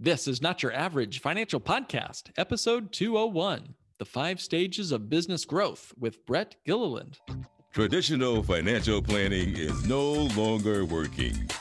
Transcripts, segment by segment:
This is Not Your Average Financial Podcast, episode 201, The 5 Stages of Business Growth with Brett Gilliland. Traditional financial planning is no longer working.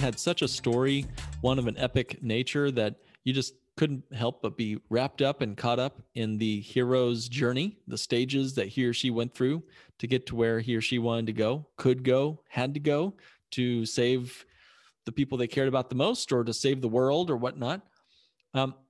had such a story, one of an epic nature that you just couldn't help but be wrapped up and caught up in the hero's journey, the stages that he or she went through to get to where he or she wanted to go, could go, had to go to save the people they cared about the most or to save the world or whatnot.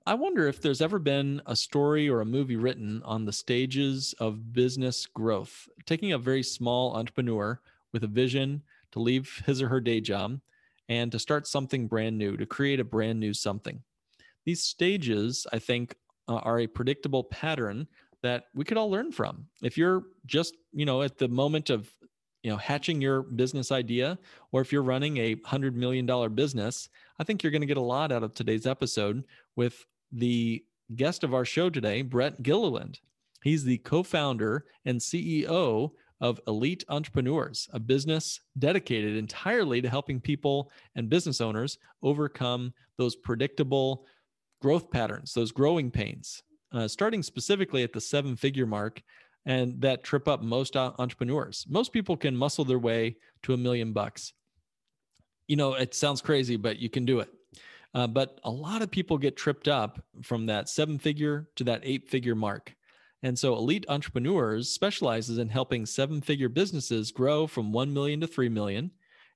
I wonder if there's ever been a story or a movie written on the stages of business growth, taking a very small entrepreneur with a vision to leave his or her day job and to start something brand new, to create a brand new something. These stages, I think, are a predictable pattern that we could all learn from. If you're just, at the moment of, hatching your business idea, or if you're running a $100 million business, I think you're going to get a lot out of today's episode with the guest of our show today, Brett Gilliland. He's the co-founder and CEO of Elite Entrepreneurs, a business dedicated entirely to helping people and business owners overcome those predictable growth patterns, those growing pains, starting specifically at the 7-figure mark, and that trip up most entrepreneurs. Most people can muscle their way to $1 million. It sounds crazy, but you can do it. But a lot of people get tripped up from that 7-figure to that 8-figure mark. And so Elite Entrepreneurs specializes in helping 7-figure businesses grow from 1 million to 3 million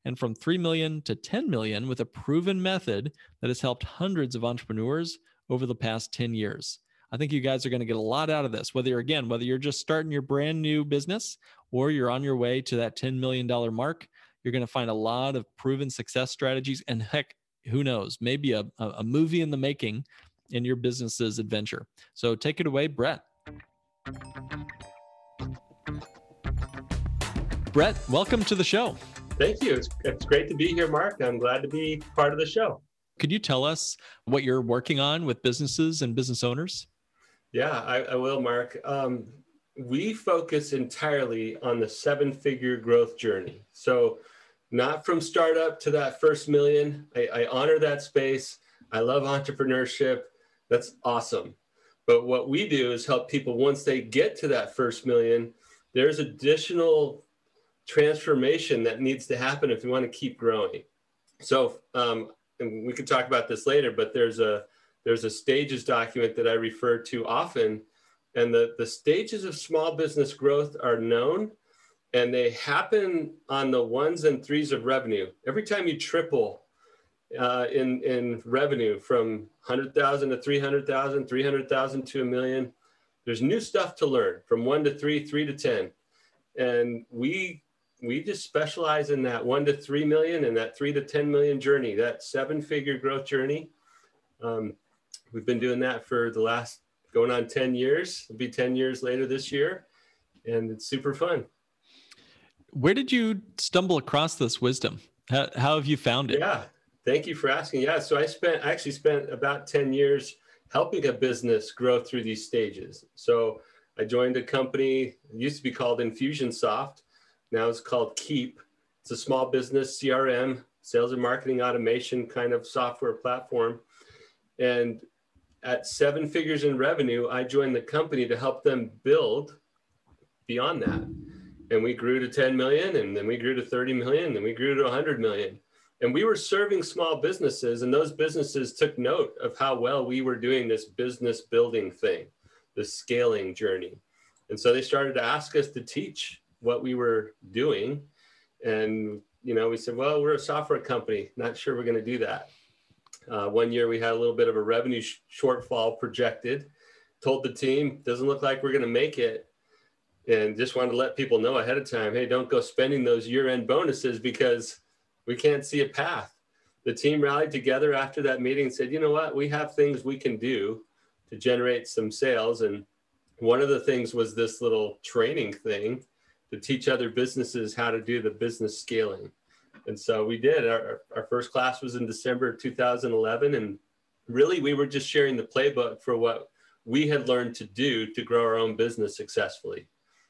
and from 3 million to 10 million with a proven method that has helped hundreds of entrepreneurs over the past 10 years. I think you guys are going to get a lot out of this, whether you're just starting your brand new business or you're on your way to that $10 million mark. You're going to find a lot of proven success strategies, and heck, who knows, maybe a movie in the making in your business's adventure. So take it away, Brett. Brett, welcome to the show. Thank you. It's great to be here, Mark. I'm glad to be part of the show. Could you tell us what you're working on with businesses and business owners? Yeah, I will, Mark. We focus entirely on the 7-figure growth journey. So not from startup to that first million. I honor that space. I love entrepreneurship. That's awesome. But what we do is help people once they get to that first million, there's additional transformation that needs to happen if you want to keep growing. So and we can talk about this later, but there's a stages document that I refer to often. And the stages of small business growth are known, and they happen on the 1s and 3s of revenue. Every time you triple in revenue from 100,000 to 300,000, 300,000 to $1 million, there's new stuff to learn from 1 to 3, 3 to 10. And we just specialize in that 1 to 3 million and that 3 to 10 million journey, that 7-figure growth journey. We've been doing that for the last going on 10 years. It'll be 10 years later this year, and it's super fun. Where did you stumble across this wisdom? How have you found it? Yeah, thank you for asking. Yeah, so I actually spent about 10 years helping a business grow through these stages. So I joined a company, it used to be called Infusionsoft, now it's called Keap. It's a small business CRM, sales and marketing automation kind of software platform. And at 7 figures in revenue, I joined the company to help them build beyond that. And we grew to 10 million, and then we grew to 30 million, and then we grew to 100 million. And we were serving small businesses, and those businesses took note of how well we were doing this business building thing, the scaling journey. And so they started to ask us to teach what we were doing. And, we said, well, we're a software company, not sure we're going to do that. One year we had a little bit of a revenue shortfall projected, told the team, doesn't look like we're going to make it. And just wanted to let people know ahead of time, hey, don't go spending those year-end bonuses because we can't see a path. The team rallied together after that meeting and said, you know what, we have things we can do to generate some sales. And one of the things was this little training thing to teach other businesses how to do the business scaling. And so we did. Our first class was in December 2011. And really, we were just sharing the playbook for what we had learned to do to grow our own business successfully.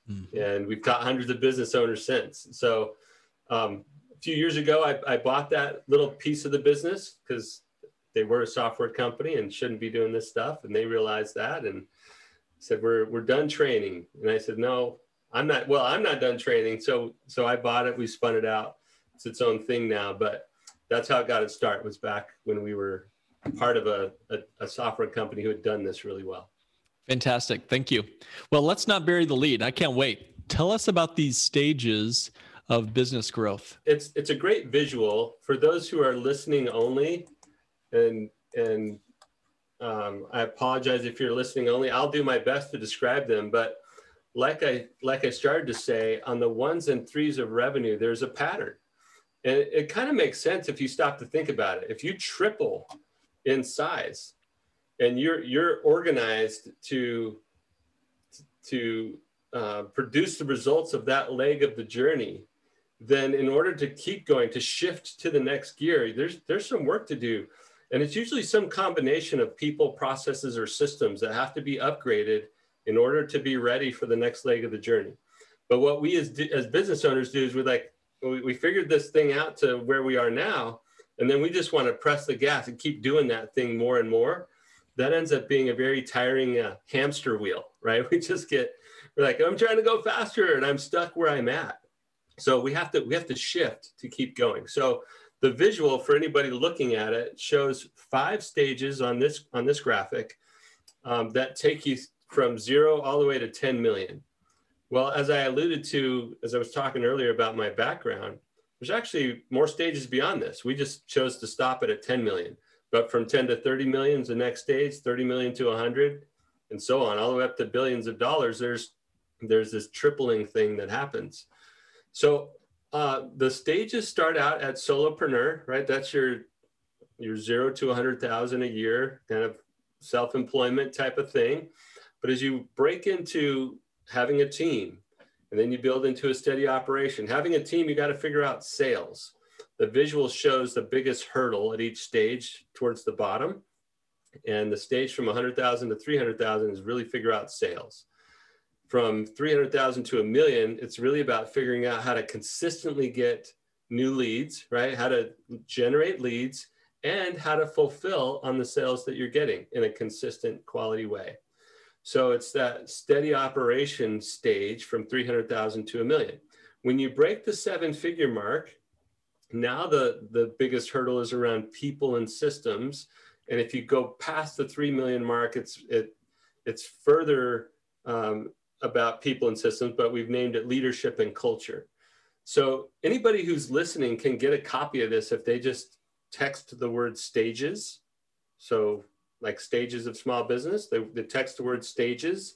Mm-hmm. And we've taught hundreds of business owners since. So a few years ago, I bought that little piece of the business because they were a software company and shouldn't be doing this stuff. And they realized that and said, we're done training. And I said, no, I'm not. Well, I'm not done training. So I bought it. We spun it out. It's its own thing now. But that's how it got its start, was back when we were part of a software company who had done this really well. Fantastic. Thank you. Well, let's not bury the lead. I can't wait. Tell us about these stages of business growth. It's a great visual for those who are listening only. And I apologize if you're listening only. I'll do my best to describe them. But like I started to say, on the ones and threes of revenue, there's a pattern. And it kind of makes sense if you stop to think about it. If you triple in size and you're organized to produce the results of that leg of the journey, then in order to keep going, to shift to the next gear, there's some work to do. And it's usually some combination of people, processes, or systems that have to be upgraded in order to be ready for the next leg of the journey. But what we as business owners do is we figured this thing out to where we are now, and then we just want to press the gas and keep doing that thing more and more. That ends up being a very tiring hamster wheel, right? We're like, I'm trying to go faster and I'm stuck where I'm at. So we have to shift to keep going. So the visual for anybody looking at it shows 5 stages on this graphic that take you from 0 all the way to 10 million. Well, as I alluded to, as I was talking earlier about my background, there's actually more stages beyond this. We just chose to stop it at 10 million. But from 10 to 30 million is the next stage, 30 million to 100, and so on, all the way up to billions of dollars. There's this tripling thing that happens. So the stages start out at solopreneur, right? That's your 0 to 100,000 a year kind of self-employment type of thing. But as you break into having a team, and then you build into a steady operation, having a team, you got to figure out sales. The visual shows the biggest hurdle at each stage towards the bottom. And the stage from 100,000 to 300,000 is really figure out sales. From 300,000 to 1 million, it's really about figuring out how to consistently get new leads, right? How to generate leads and how to fulfill on the sales that you're getting in a consistent quality way. So it's that steady operation stage from 300,000 to 1 million. When you break the 7-figure mark, now the biggest hurdle is around people and systems. And if you go past the 3 million mark, it's further about people and systems, but we've named it leadership and culture. So anybody who's listening can get a copy of this if they just text the word stages. So like stages of small business, they text the word stages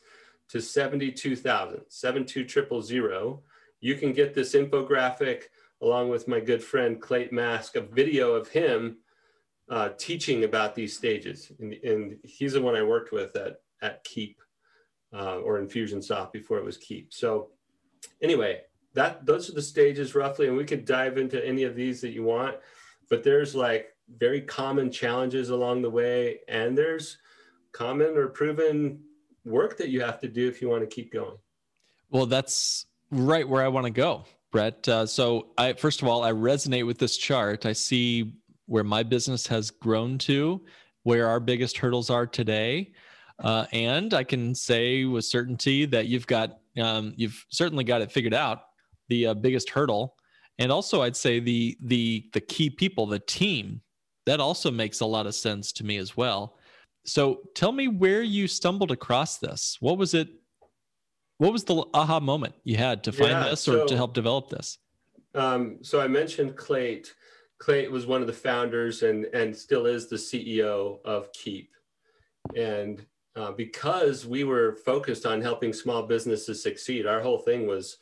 to 72,000, 72000. You can get this infographic along with my good friend, Clayton Mask, a video of him teaching about these stages. And he's the one I worked with at Keap or Infusionsoft before it was Keap. So anyway, those are the stages roughly, and we could dive into any of these that you want, but there's like very common challenges along the way, and there's common or proven work that you have to do if you want to keep going. Well, that's right where I want to go, Brett. So first of all, I resonate with this chart. I see where my business has grown to, where our biggest hurdles are today. And I can say with certainty that you've certainly got it figured out, the biggest hurdle. And also I'd say the key people, the team, that also makes a lot of sense to me as well. So tell me where you stumbled across this. What was it? What was the aha moment you had to find this or to help develop this? So I mentioned Clayton. Clayton was one of the founders and still is the CEO of Keap. And because we were focused on helping small businesses succeed, our whole thing was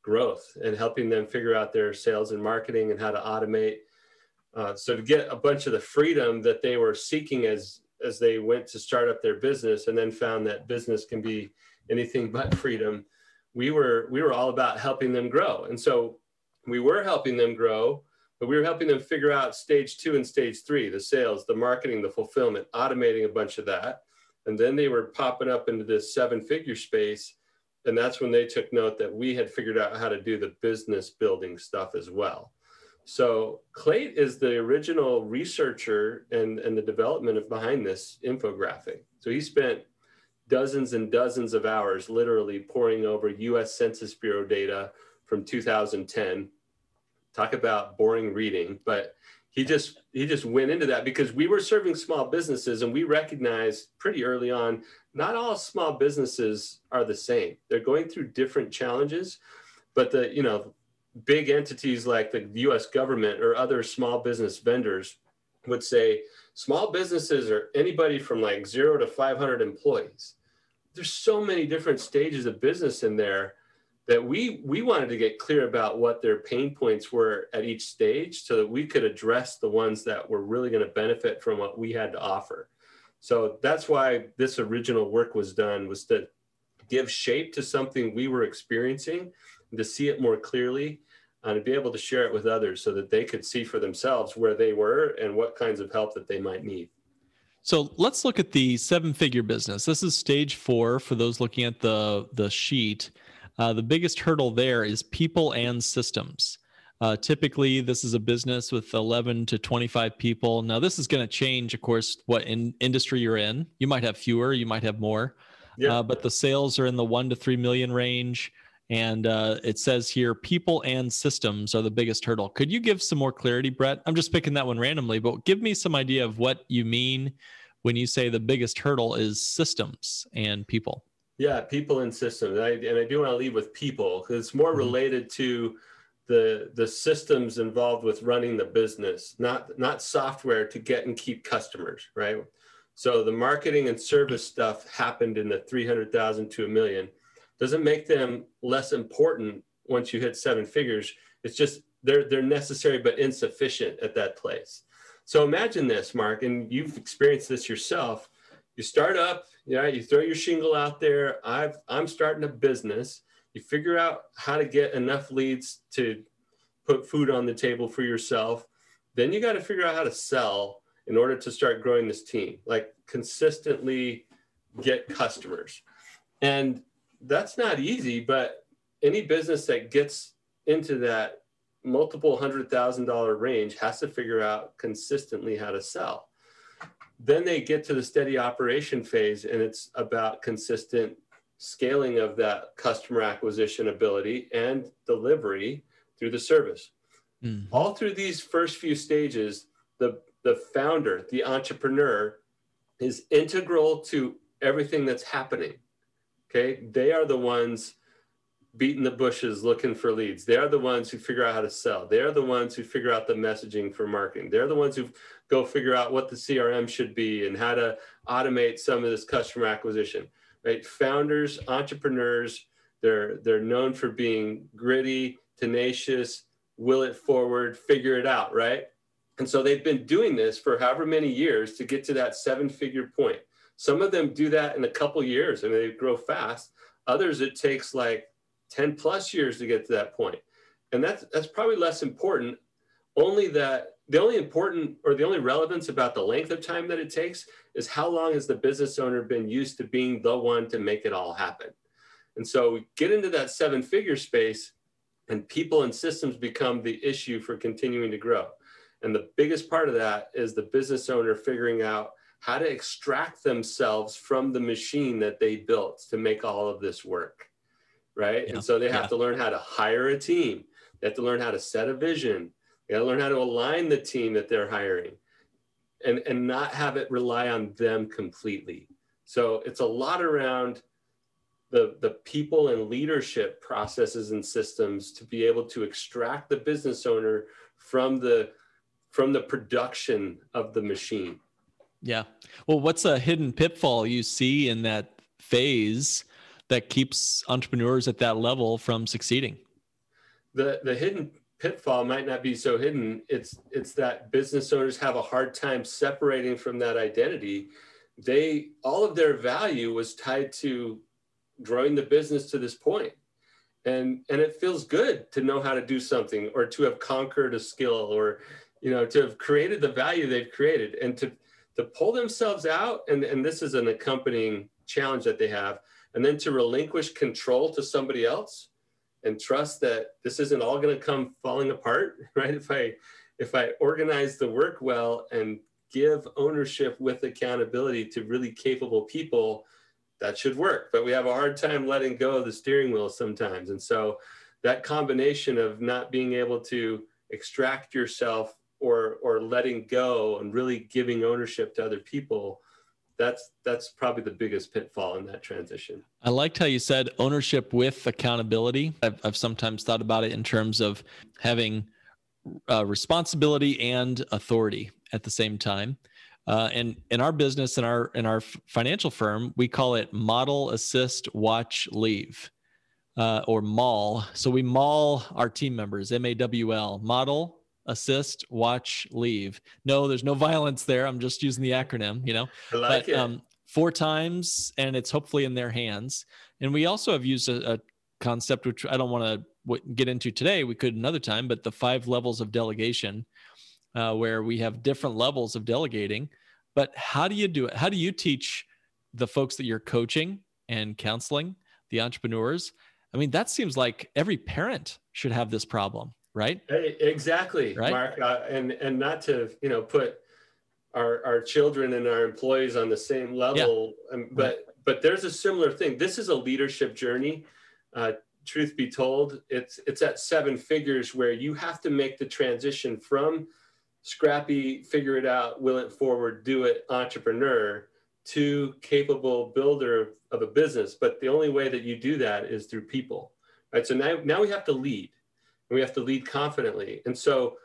growth and helping them figure out their sales and marketing and how to automate So to get a bunch of the freedom that they were seeking as they went to start up their business and then found that business can be anything but freedom, we were all about helping them grow. And so we were helping them grow, but we were helping them figure out stage 2 and stage 3, the sales, the marketing, the fulfillment, automating a bunch of that. And then they were popping up into this 7-figure space. And that's when they took note that we had figured out how to do the business building stuff as well. So Clayt is the original researcher and the development behind this infographic. So he spent dozens and dozens of hours literally poring over U.S. Census Bureau data from 2010. Talk about boring reading, but he just went into that because we were serving small businesses and we recognized pretty early on, not all small businesses are the same. They're going through different challenges, but big entities like the U.S. government or other small business vendors would say small businesses are anybody from like 0 to 500 employees. There's so many different stages of business in there that we wanted to get clear about what their pain points were at each stage so that we could address the ones that were really going to benefit from what we had to offer. So that's why this original work was done, was to give shape to something we were experiencing, to see it more clearly, and to be able to share it with others so that they could see for themselves where they were and what kinds of help that they might need. So let's look at the 7-figure business. This is stage 4 for those looking at the sheet. The biggest hurdle there is people and systems. Typically, this is a business with 11 to 25 people. Now, this is going to change, of course, what industry you're in. You might have fewer, you might have more, but the sales are in the 1 to 3 million range. And it says here, people and systems are the biggest hurdle. Could you give some more clarity, Brett? I'm just picking that one randomly, but give me some idea of what you mean when you say the biggest hurdle is systems and people. Yeah, people and systems. And I do want to leave with people because it's more related to the systems involved with running the business, not software to get and keep customers, right? So the marketing and service stuff happened in the 300,000 to 1 million. Doesn't make them less important once you hit 7 figures. It's just they're necessary but insufficient at that place. So imagine this, Mark, and you've experienced this yourself. You start up, you throw your shingle out there. I'm starting a business. You figure out how to get enough leads to put food on the table for yourself. Then you got to figure out how to sell in order to start growing this team, like consistently get customers. And that's not easy, but any business that gets into that multiple $100,000 range has to figure out consistently how to sell. Then they get to the steady operation phase, and it's about consistent scaling of that customer acquisition ability and delivery through the service. Mm. All through these first few stages, the founder, the entrepreneur, is integral to everything that's happening. Okay, they are the ones beating the bushes looking for leads. They are the ones who figure out how to sell. They are the ones who figure out the messaging for marketing. They're the ones who go figure out what the CRM should be and how to automate some of this customer acquisition, right? Founders, entrepreneurs, they're known for being gritty, tenacious, will it forward, figure it out, right? And so they've been doing this for however many years to get to that 7-figure point. Some of them do that in a couple years and they grow fast. Others, it takes like 10 plus years to get to that point. And that's probably less important. Only that the only important or the only relevance about the length of time that it takes is how long has the business owner been used to being the one to make it all happen. And so we get into that 7-figure space and people and systems become the issue for continuing to grow. And the biggest part of that is the business owner figuring out how to extract themselves from the machine that they built to make all of this work. Right. Yeah. And so they have to learn how to hire a team. They have to learn how to set a vision. They got to learn how to align the team that they're hiring and not have it rely on them completely. So it's a lot around the people and leadership processes and systems to be able to extract the business owner from the production of the machine. Yeah. Well, what's a hidden pitfall you see in that phase that keeps entrepreneurs at that level from succeeding? The hidden pitfall might not be so hidden. It's that business owners have a hard time separating from that identity. All of their value was tied to growing the business to this point. And it feels good to know how to do something, or to have conquered a skill, or, you know, to have created the value they've created, and to pull themselves out. And this is an accompanying challenge that they have. And then to relinquish control to somebody else and trust that this isn't all going to come falling apart, right? If I organize the work well and give ownership with accountability to really capable people, that should work. But we have a hard time letting go of the steering wheel sometimes. And so that combination of not being able to extract yourself or letting go and really giving ownership to other people, that's probably the biggest pitfall in that transition. I liked how you said ownership with accountability. I've sometimes thought about it in terms of having responsibility and authority at the same time. And in our business, in our financial firm, we call it model, assist, watch, leave, or MAWL. So we MAWL our team members, MAWL, model, assist, watch, leave. No, there's no violence there. I'm just using the acronym, you know, I like it. 4 times, and it's hopefully in their hands. And we also have used a concept, which I don't want to get into today. We could another time, but the 5 levels of delegation, where we have different levels of delegating. But how do you do it? How do you teach the folks that you're coaching and counseling, the entrepreneurs? I mean, that seems like every parent should have this problem, right? Exactly, right? Mark. And not to, you know, put our children and our employees on the same level, yeah. But there's a similar thing. This is a leadership journey. Truth be told, it's at 7 figures where you have to make the transition from scrappy, figure it out, will it forward, do it, entrepreneur, to capable builder of a business. But the only way that you do that is through people, right? So now we have to lead, and we have to lead confidently. And so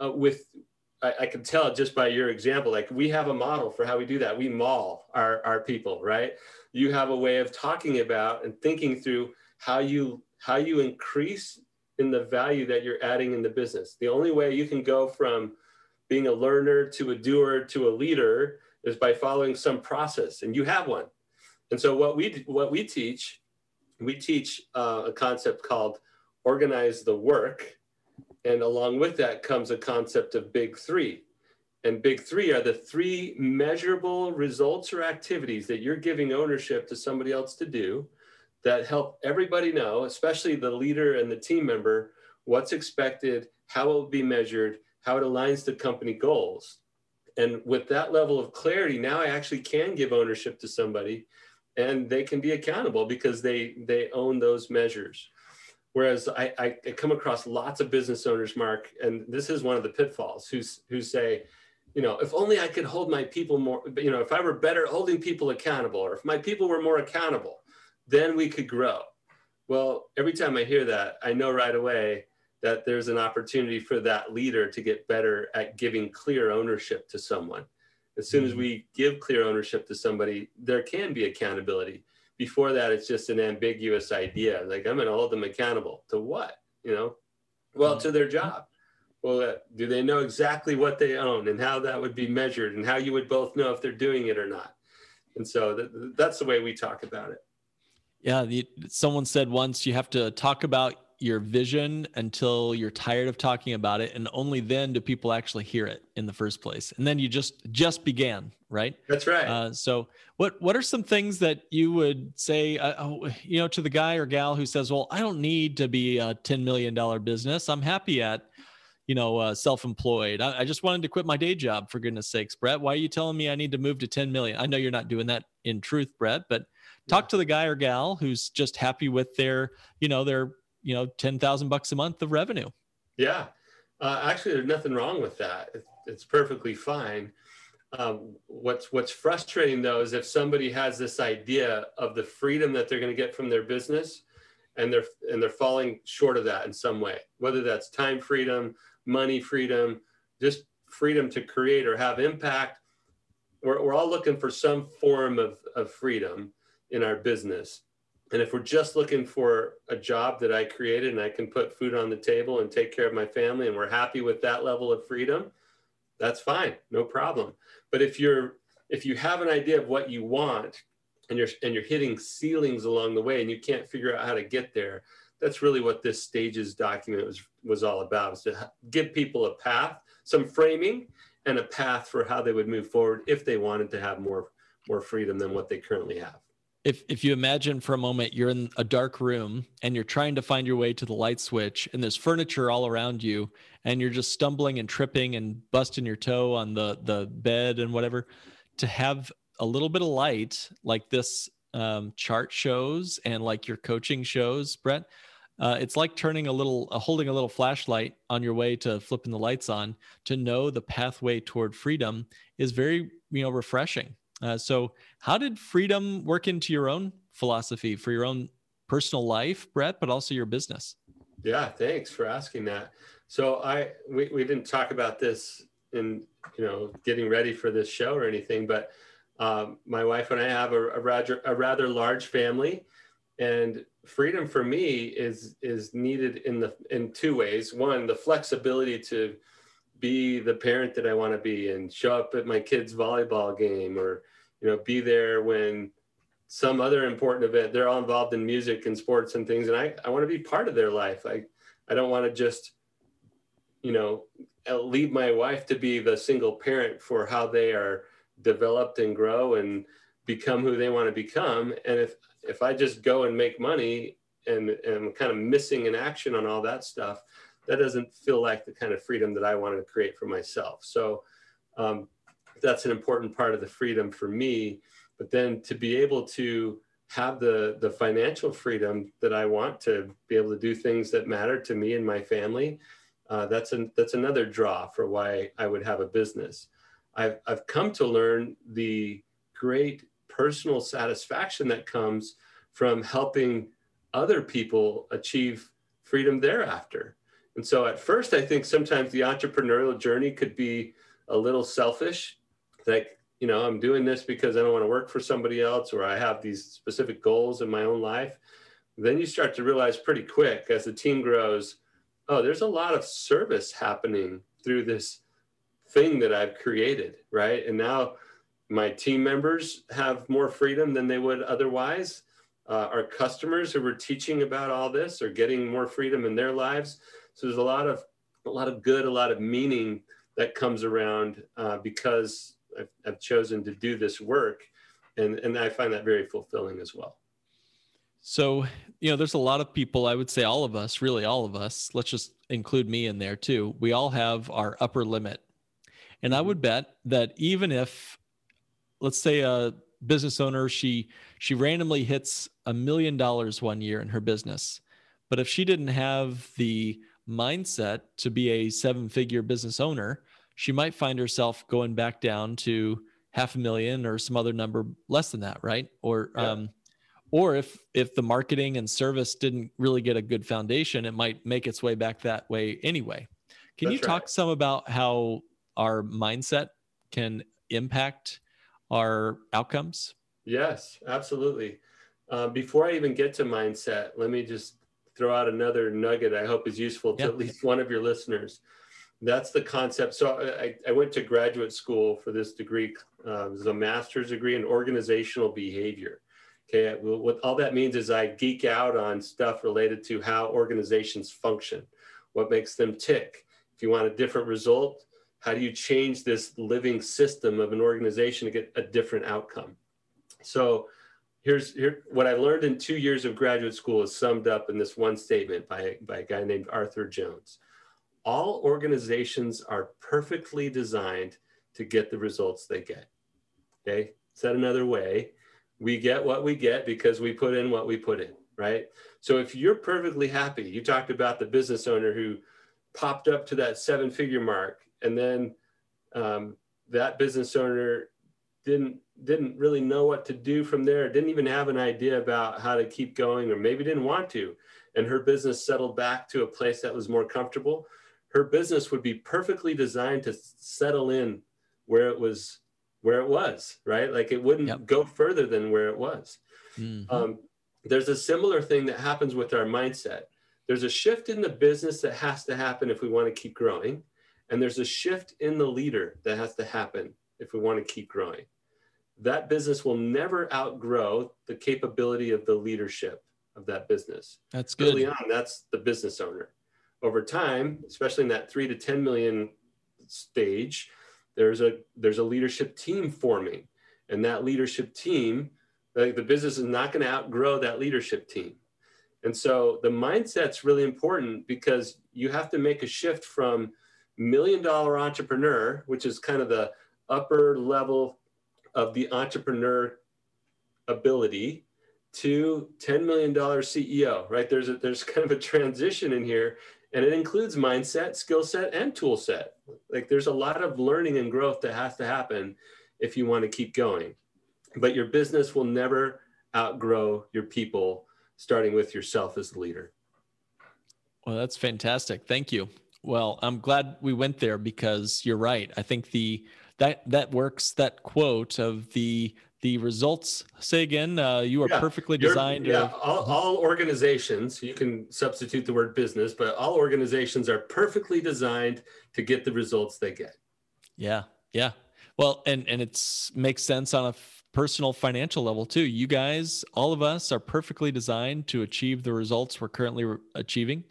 I can tell just by your example, like we have a model for how we do that. We MAWL our people, right? You have a way of talking about and thinking through how you increase in the value that you're adding in the business. The only way you can go from being a learner to a doer to a leader is by following some process, and you have one. And so what we teach a concept called organize the work. And along with that comes a concept of Big 3. And Big 3 are the 3 measurable results or activities that you're giving ownership to somebody else to do that help everybody know, especially the leader and the team member, what's expected, how it will be measured, how it aligns to company goals. And with that level of clarity, now I actually can give ownership to somebody, and they can be accountable because they own those measures. Whereas I come across lots of business owners, Mark, and this is one of the pitfalls, who say, you know, if only I could hold my people more, you know, if I were better holding people accountable, or if my people were more accountable, then we could grow. Well, every time I hear that, I know right away that there's an opportunity for that leader to get better at giving clear ownership to someone. As soon as we give clear ownership to somebody, there can be accountability. Before that, it's just an ambiguous idea. Like, I'm going to hold them accountable to what, you know? Well, to their job. Well, do they know exactly what they own and how that would be measured and how you would both know if they're doing it or not? And so that's the way we talk about it. Yeah. Someone said once, you have to talk about your vision until you're tired of talking about it. And only then do people actually hear it in the first place. And then you just began, right? That's right. So what are some things that you would say, you know, to the guy or gal who says, well, I don't need to be a $10 million business. I'm happy at, you know, self-employed. I just wanted to quit my day job, for goodness sakes, Brett. Why are you telling me I need to move to 10 million? I know you're not doing that in truth, Brett, but talk to the guy or gal who's just happy with their $10,000 a month of revenue. Yeah. Actually, there's nothing wrong with that. It's perfectly fine. What's frustrating though, is if somebody has this idea of the freedom that they're going to get from their business, and they're falling short of that in some way, whether that's time freedom, money freedom, just freedom to create or have impact. We're all looking for some form of freedom in our business. And if we're just looking for a job that I created and I can put food on the table and take care of my family and we're happy with that level of freedom, that's fine, no problem. But if you have an idea of what you want and you're hitting ceilings along the way and you can't figure out how to get there, that's really what this Stages document was all about, is to give people a path, some framing and a path for how they would move forward if they wanted to have more freedom than what they currently have. If you imagine for a moment, you're in a dark room and you're trying to find your way to the light switch and there's furniture all around you and you're just stumbling and tripping and busting your toe on the bed and whatever, to have a little bit of light like this chart shows and like your coaching shows, Brett, it's like holding a little flashlight on your way to flipping the lights on, to know the pathway toward freedom is very, refreshing. So how did freedom work into your own philosophy for your own personal life, Brett, but also your business? Yeah, thanks for asking that. So we didn't talk about this in, getting ready for this show or anything, but my wife and I have a rather large family, and freedom for me is needed in two ways. One, the flexibility to be the parent that I want to be and show up at my kids' volleyball game, or, be there when some other important event. They're all involved in music and sports and things. And I want to be part of their life. I don't want to just, leave my wife to be the single parent for how they are developed and grow and become who they want to become. And if I just go and make money and I'm kind of missing an action on all that stuff, that doesn't feel like the kind of freedom that I wanted to create for myself. So that's an important part of the freedom for me. But then to be able to have the financial freedom that I want, to be able to do things that matter to me and my family, that's another draw for why I would have a business. I've come to learn the great personal satisfaction that comes from helping other people achieve freedom thereafter. And so at first, I think sometimes the entrepreneurial journey could be a little selfish, like, I'm doing this because I don't want to work for somebody else, or I have these specific goals in my own life. Then you start to realize pretty quick as the team grows, oh, there's a lot of service happening through this thing that I've created, right? And now my team members have more freedom than they would otherwise. Our customers who were teaching about all this are getting more freedom in their lives. So there's a lot of good, a lot of meaning that comes around because I've chosen to do this work. And I find that very fulfilling as well. So, there's a lot of people, I would say all of us, really all of us, let's just include me in there too. We all have our upper limit. And I would bet that even if, let's say a business owner, she randomly hits $1 million one year in her business, but if she didn't have the mindset to be a 7-figure business owner, she might find herself going back down to $500,000 or some other number less than that, right? Or yeah. Or if the marketing and service didn't really get a good foundation, it might make its way back that way anyway. Can you talk some about how our mindset can impact our outcomes? Yes, absolutely. Before I even get to mindset, let me just throw out another nugget I hope is useful to at least one of your listeners. That's the concept. So I went to graduate school for this degree. It was a master's degree in organizational behavior. Okay, what all that means is I geek out on stuff related to how organizations function, what makes them tick. If you want a different result, how do you change this living system of an organization to get a different outcome? So what I learned in 2 years of graduate school is summed up in this one statement by a guy named Arthur Jones. All organizations are perfectly designed to get the results they get. Okay, said another way, we get what we get because we put in what we put in, right? So if you're perfectly happy, you talked about the business owner who popped up to that 7-figure mark, and then that business owner didn't really know what to do from there, didn't even have an idea about how to keep going, or maybe didn't want to. And her business settled back to a place that was more comfortable. Her business would be perfectly designed to settle in where it was, right? Like it wouldn't go further than where it was. Mm-hmm. There's a similar thing that happens with our mindset. There's a shift in the business that has to happen if we want to keep growing. And there's a shift in the leader that has to happen if we want to keep growing. That business will never outgrow the capability of the leadership of that business. That's good. Early on, that's the business owner. Over time, especially in that 3 to 10 million stage, there's a leadership team forming. And that leadership team, like the business is not going to outgrow that leadership team. And so the mindset's really important because you have to make a shift from $1 million entrepreneur, which is kind of the upper level of the entrepreneur ability, to $10 million CEO, right? There's kind of a transition in here, and it includes mindset, skill set, and tool set. Like there's a lot of learning and growth that has to happen if you want to keep going. But your business will never outgrow your people, starting with yourself as the leader. Well, that's fantastic. Thank you. Well, I'm glad we went there because you're right. I think that works, that quote of the results, say again, you are perfectly designed. Yeah, all organizations, you can substitute the word business, but all organizations are perfectly designed to get the results they get. Yeah, yeah. Well, and it makes sense on a personal financial level too. You guys, all of us are perfectly designed to achieve the results we're currently achieving.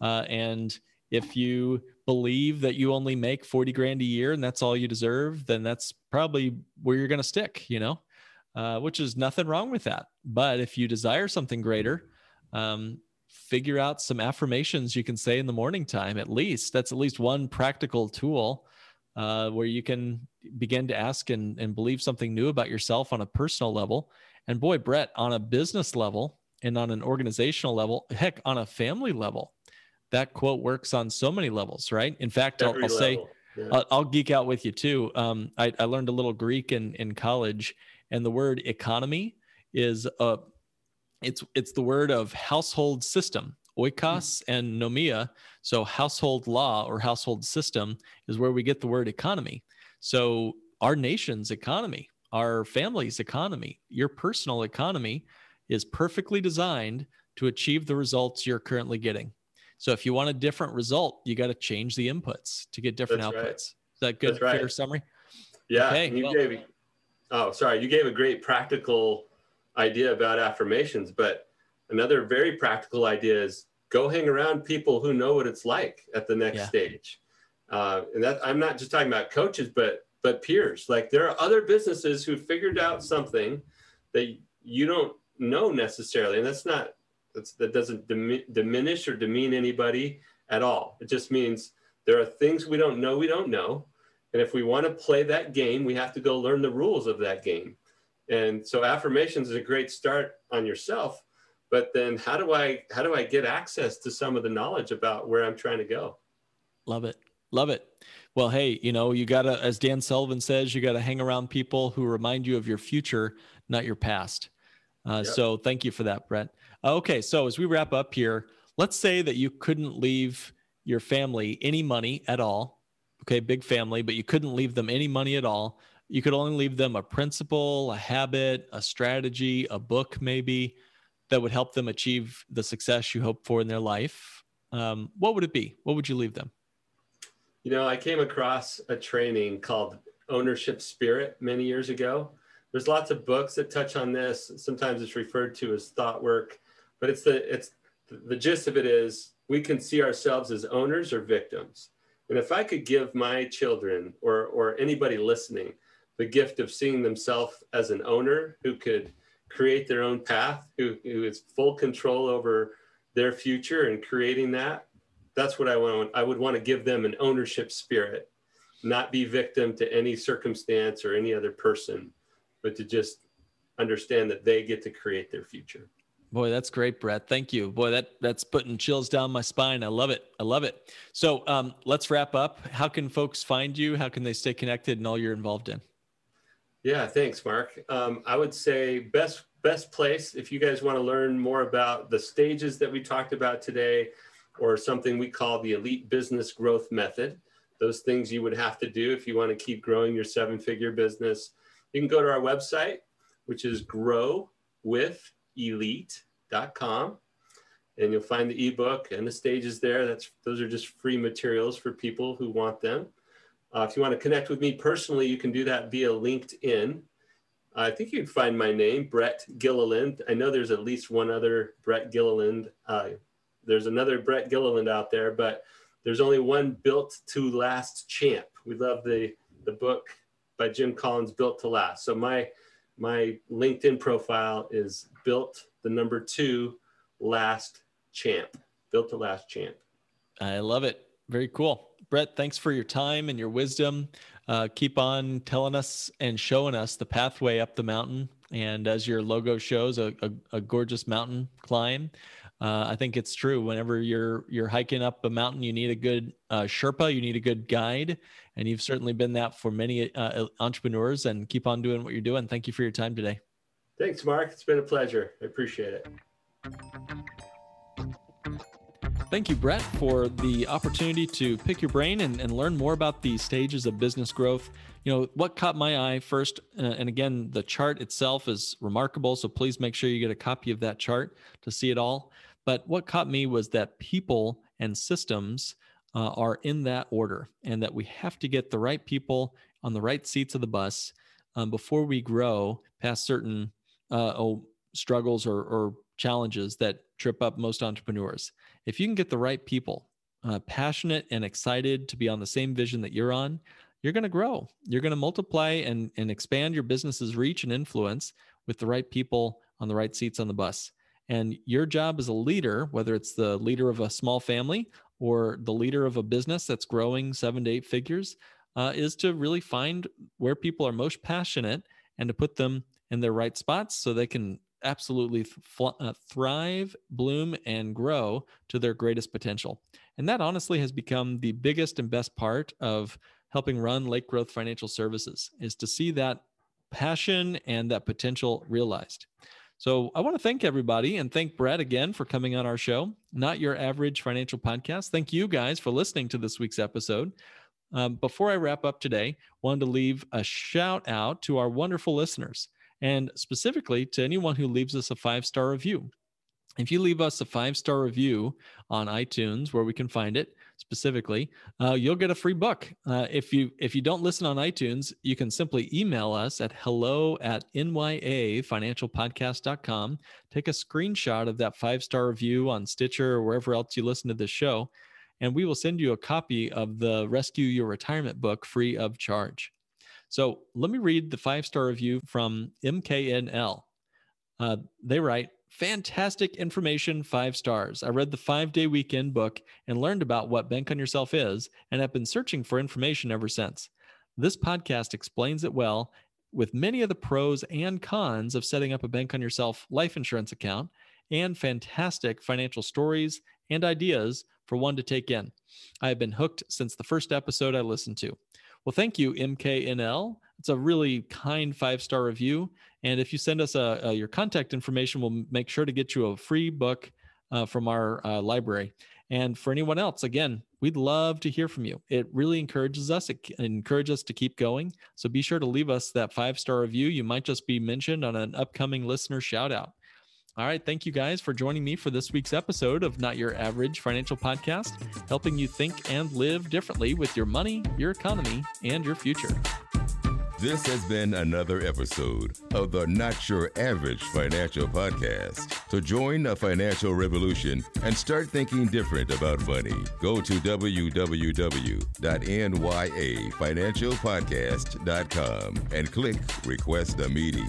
And if you believe that you only make $40,000 a year and that's all you deserve, then that's probably where you're going to stick, which is nothing wrong with that. But if you desire something greater, figure out some affirmations you can say in the morning time. At least that's at least one practical tool where you can begin to ask and believe something new about yourself on a personal level. And boy, Brett, on a business level and on an organizational level, heck, on a family level, that quote works on so many levels, right? In fact, I'll say, yeah. I'll geek out with you too. I learned a little Greek in college, and the word economy is it's the word of household system, oikos and nomia. So household law or household system is where we get the word economy. So our nation's economy, our family's economy, your personal economy is perfectly designed to achieve the results you're currently getting. So if you want a different result, you got to change the inputs to get different outputs. Right. Is that good? Right. Fair summary? Yeah. Okay, you gave a great practical idea about affirmations, but another very practical idea is go hang around people who know what it's like at the next stage. And that I'm not just talking about coaches, but peers. Like there are other businesses who figured out something that you don't know necessarily, and that's not. That doesn't diminish or demean anybody at all. It just means there are things we don't know. And if we want to play that game, we have to go learn the rules of that game. And so affirmations is a great start on yourself. But then how do I get access to some of the knowledge about where I'm trying to go? Love it. Love it. Well, hey, you got to, as Dan Sullivan says, you got to hang around people who remind you of your future, not your past. So thank you for that, Brett. Okay, so as we wrap up here, let's say that you couldn't leave your family any money at all. Okay, big family, but you couldn't leave them any money at all. You could only leave them a principle, a habit, a strategy, a book maybe that would help them achieve the success you hope for in their life. What would it be? What would you leave them? I came across a training called Ownership Spirit many years ago. There's lots of books that touch on this. Sometimes it's referred to as thought work, but it's the gist of it is we can see ourselves as owners or victims. And if I could give my children or anybody listening the gift of seeing themselves as an owner who could create their own path, who has full control over their future and creating that, that's what I want. I would want to give them an ownership spirit, not be victim to any circumstance or any other person, but to just understand that they get to create their future. Boy, that's great, Brett. Thank you. Boy, that's putting chills down my spine. I love it. I love it. So let's wrap up. How can folks find you? How can they stay connected in all you're involved in? Yeah, thanks, Mark. I would say best place, if you guys want to learn more about the stages that we talked about today, or something we call the Elite Business Growth Method, those things you would have to do if you want to keep growing your 7-figure business, you can go to our website, which is growwithelite.com. infusionsoft.com, and you'll find the ebook and the stages there. Those are just free materials for people who want them. If you want to connect with me personally, you can do that via LinkedIn. I think you'd find my name, Brett Gilliland. I know there's at least one other Brett Gilliland. There's another Brett Gilliland out there, but there's only one Built to Last champ. We love the book by Jim Collins, Built to Last. So my LinkedIn profile is Built, the number 2, Last Champ. Built to Last champ. I love it. Very cool. Brett, thanks for your time and your wisdom. Keep on telling us and showing us the pathway up the mountain. And as your logo shows, a gorgeous mountain climb. I think it's true. Whenever you're hiking up a mountain, you need a good Sherpa, you need a good guide. And you've certainly been that for many entrepreneurs, and keep on doing what you're doing. Thank you for your time today. Thanks, Mark. It's been a pleasure. I appreciate it. Thank you, Brett, for the opportunity to pick your brain and learn more about the stages of business growth. You know, what caught my eye first, and again, the chart itself is remarkable, so please make sure you get a copy of that chart to see it all. But what caught me was that people and systems are in that order, and that we have to get the right people on the right seats of the bus before we grow past certain struggles or challenges that trip up most entrepreneurs. If you can get the right people, passionate and excited to be on the same vision that you're on, you're going to grow. You're going to multiply and expand your business's reach and influence with the right people on the right seats on the bus. And your job as a leader, whether it's the leader of a small family or the leader of a business that's growing 7 to 8 figures, is to really find where people are most passionate and to put them in their right spots so they can absolutely thrive, bloom, and grow to their greatest potential. And that honestly has become the biggest and best part of helping run Lake Growth Financial Services, is to see that passion and that potential realized. So I want to thank everybody and thank Brett again for coming on our show, Not Your Average Financial Podcast. Thank you guys for listening to this week's episode. Before I wrap up today, wanted to leave a shout out to our wonderful listeners, and specifically to anyone who leaves us a 5-star review. If you leave us a 5-star review on iTunes, where we can find it specifically, you'll get a free book. If you don't listen on iTunes, you can simply email us at hello@nyafinancialpodcast.com. Take a screenshot of that 5-star review on Stitcher or wherever else you listen to this show, and we will send you a copy of the Rescue Your Retirement book free of charge. So let me read the 5-star review from MKNL. They write, "Fantastic information, 5 stars. I read the 5-day weekend book and learned about what Bank on Yourself is, and have been searching for information ever since. This podcast explains it well with many of the pros and cons of setting up a Bank on Yourself life insurance account, and fantastic financial stories and ideas for one to take in. I have been hooked since the first episode I listened to." Well, thank you, MKNL. It's a really kind 5-star review. And if you send us your contact information, we'll make sure to get you a free book from our library. And for anyone else, again, we'd love to hear from you. It really encourages us. It encourages us to keep going. So be sure to leave us that 5-star review. You might just be mentioned on an upcoming listener shout out. All right. Thank you guys for joining me for this week's episode of Not Your Average Financial Podcast, helping you think and live differently with your money, your economy, and your future. This has been another episode of the Not Your Average Financial Podcast. To join a financial revolution and start thinking different about money, go to www.nyafinancialpodcast.com and click Request a Meeting.